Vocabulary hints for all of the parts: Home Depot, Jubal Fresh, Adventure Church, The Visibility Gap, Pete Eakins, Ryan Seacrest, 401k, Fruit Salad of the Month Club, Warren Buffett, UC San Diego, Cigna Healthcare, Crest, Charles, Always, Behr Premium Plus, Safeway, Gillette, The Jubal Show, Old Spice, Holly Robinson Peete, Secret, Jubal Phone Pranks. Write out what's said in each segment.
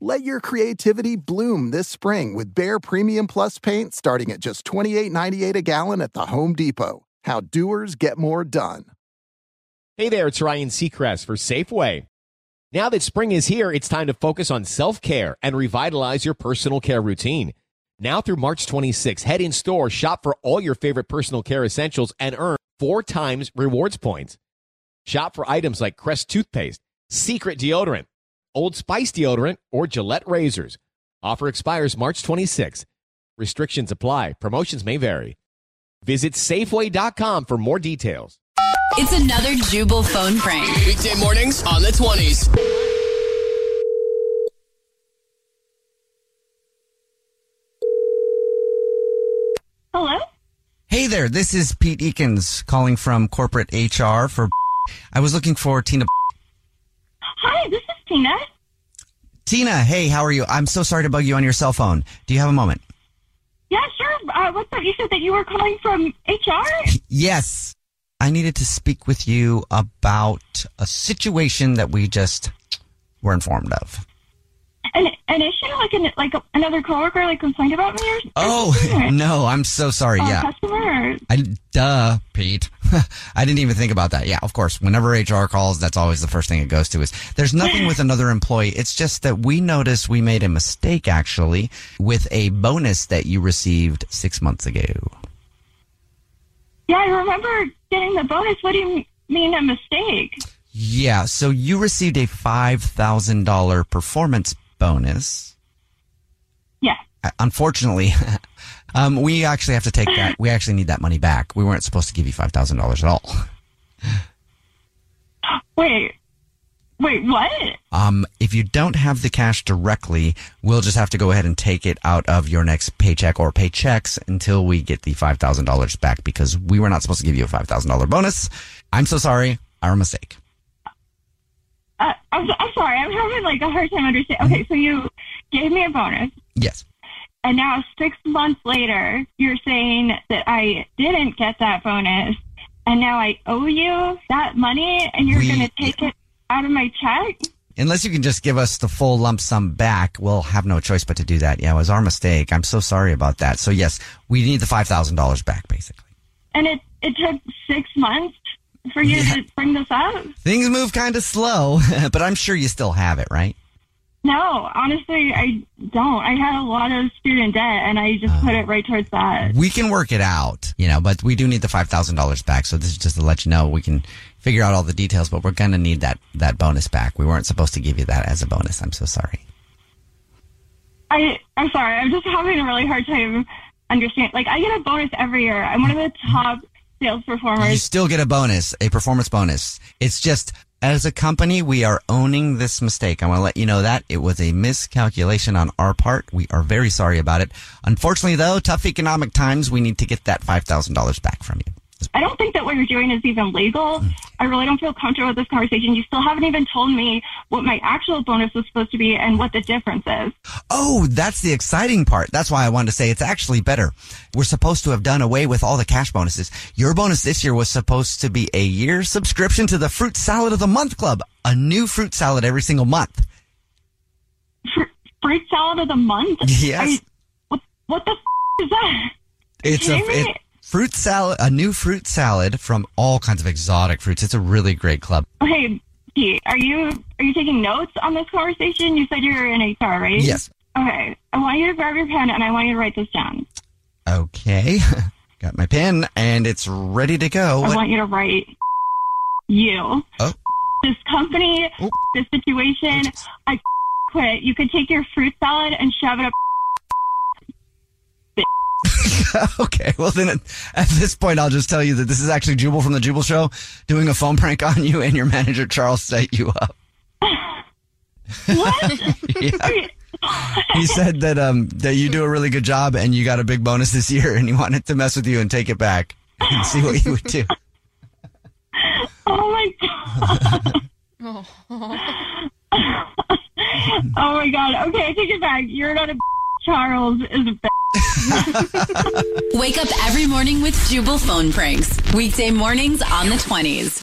Let your creativity bloom this spring with Behr Premium Plus paint starting at just $28.98 a gallon at the Home Depot. How doers get more done. Hey there, it's Ryan Seacrest for Safeway. Now that spring is here, it's time to focus on self-care and revitalize your personal care routine. Now through March 26, head in store, shop for all your favorite personal care essentials, and earn 4 times rewards points. Shop for items like Crest toothpaste, Secret deodorant, Old Spice deodorant, or Gillette razors. Offer expires March 26. Restrictions apply. Promotions may vary. Visit Safeway.com for more details. It's another Jubal phone prank. Weekday mornings on the 20s. Hello? Hey there, this is Pete Eakins calling from corporate HR for... I was looking for Tina... Hi, this is Tina. Tina, hey, how are you? I'm so sorry to bug you on your cell phone. Do you have a moment? Yeah, sure. What's up? You said that you were calling from HR? Yes. I needed to speak with you about a situation that we just were informed of. An issue? Like another coworker complained about me or something? Oh, no, I'm so sorry. Yeah. Customer? Duh, Pete. I didn't even think about that. Yeah, of course. Whenever HR calls, that's always the first thing it goes to is there's nothing with another employee. It's just that we noticed we made a mistake, actually, with a bonus that you received 6 months ago. Yeah, I remember getting the bonus. What do you mean a mistake? Yeah, so you received a $5,000 performance bonus. Yeah. Unfortunately, we actually have to take that. We actually need that money back. We weren't supposed to give you $5,000 at all. Wait, what? If you don't have the cash directly, we'll just have to go ahead and take it out of your next paycheck or paychecks until we get the $5,000 back, because we were not supposed to give you a $5,000 bonus. I'm so sorry. Our mistake. I'm sorry. I'm having a hard time understanding. Okay, so you gave me a bonus. Yes. And now 6 months later, you're saying that I didn't get that bonus, and now I owe you that money, and you're going to take it out of my check? Unless you can just give us the full lump sum back, we'll have no choice but to do that. Yeah, it was our mistake. I'm so sorry about that. So, yes, we need the $5,000 back, basically. And it took 6 months? For you to bring this up? Things move kind of slow, but I'm sure you still have it, right? No, honestly, I don't. I had a lot of student debt, and I just put it right towards that. We can work it out, but we do need the $5,000 back, so this is just to let you know we can figure out all the details, but we're going to need that bonus back. We weren't supposed to give you that as a bonus. I'm so sorry. I'm sorry. I'm just having a really hard time understanding. I get a bonus every year. I'm one of the top... sales performers. You still get a performance bonus. It's just, as a company, we are owning this mistake. I want to let you know that. It was a miscalculation on our part. We are very sorry about it. Unfortunately, though, tough economic times, we need to get that $5,000 back from you. I don't think that what you're doing is even legal. I really don't feel comfortable with this conversation. You still haven't even told me what my actual bonus was supposed to be and what the difference is. Oh, that's the exciting part. That's why I wanted to say it's actually better. We're supposed to have done away with all the cash bonuses. Your bonus this year was supposed to be a year subscription to the Fruit Salad of the Month Club, a new fruit salad every single month. Fruit Salad of the Month? Yes. What the is that? Fruit salad, a new fruit salad from all kinds of exotic fruits. It's a really great club. Okay, Pete, are you taking notes on this conversation? You said you're in HR, right? Yes. Okay, I want you to grab your pen and I want you to write this down. Okay. Got my pen, and it's ready to go. I want you to write you. Oh. This company, oh. This situation, I quit. You could take your fruit salad and shove it up. Okay, well then at this point I'll just tell you that this is actually Jubal from The Jubal Show doing a phone prank on you, and your manager Charles set you up. What? Yeah. He said that that you do a really good job and you got a big bonus this year, and he wanted to mess with you and take it back and see what you would do. Oh my God. Oh my God. Okay, I take it back. You're not a b- Charles is a b- Wake up every morning with Jubal phone pranks. Weekday mornings on the 20s.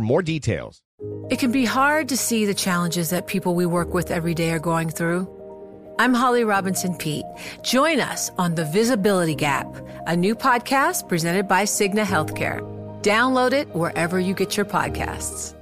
more details. It can be hard to see the challenges that people we work with every day are going through. I'm Holly Robinson Peete. Join us on The Visibility Gap, a new podcast presented by Cigna Healthcare. Download it wherever you get your podcasts.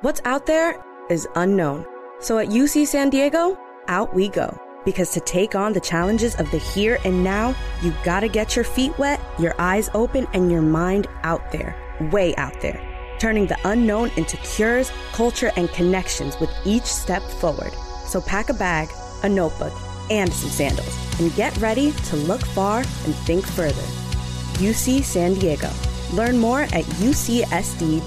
What's out there is unknown. So at UC San Diego, out we go. Because to take on the challenges of the here and now, you gotta get your feet wet, your eyes open, and your mind out there, way out there. Turning the unknown into cures, culture, and connections with each step forward. So pack a bag, a notebook, and some sandals, and get ready to look far and think further. UC San Diego. Learn more at ucsd.edu.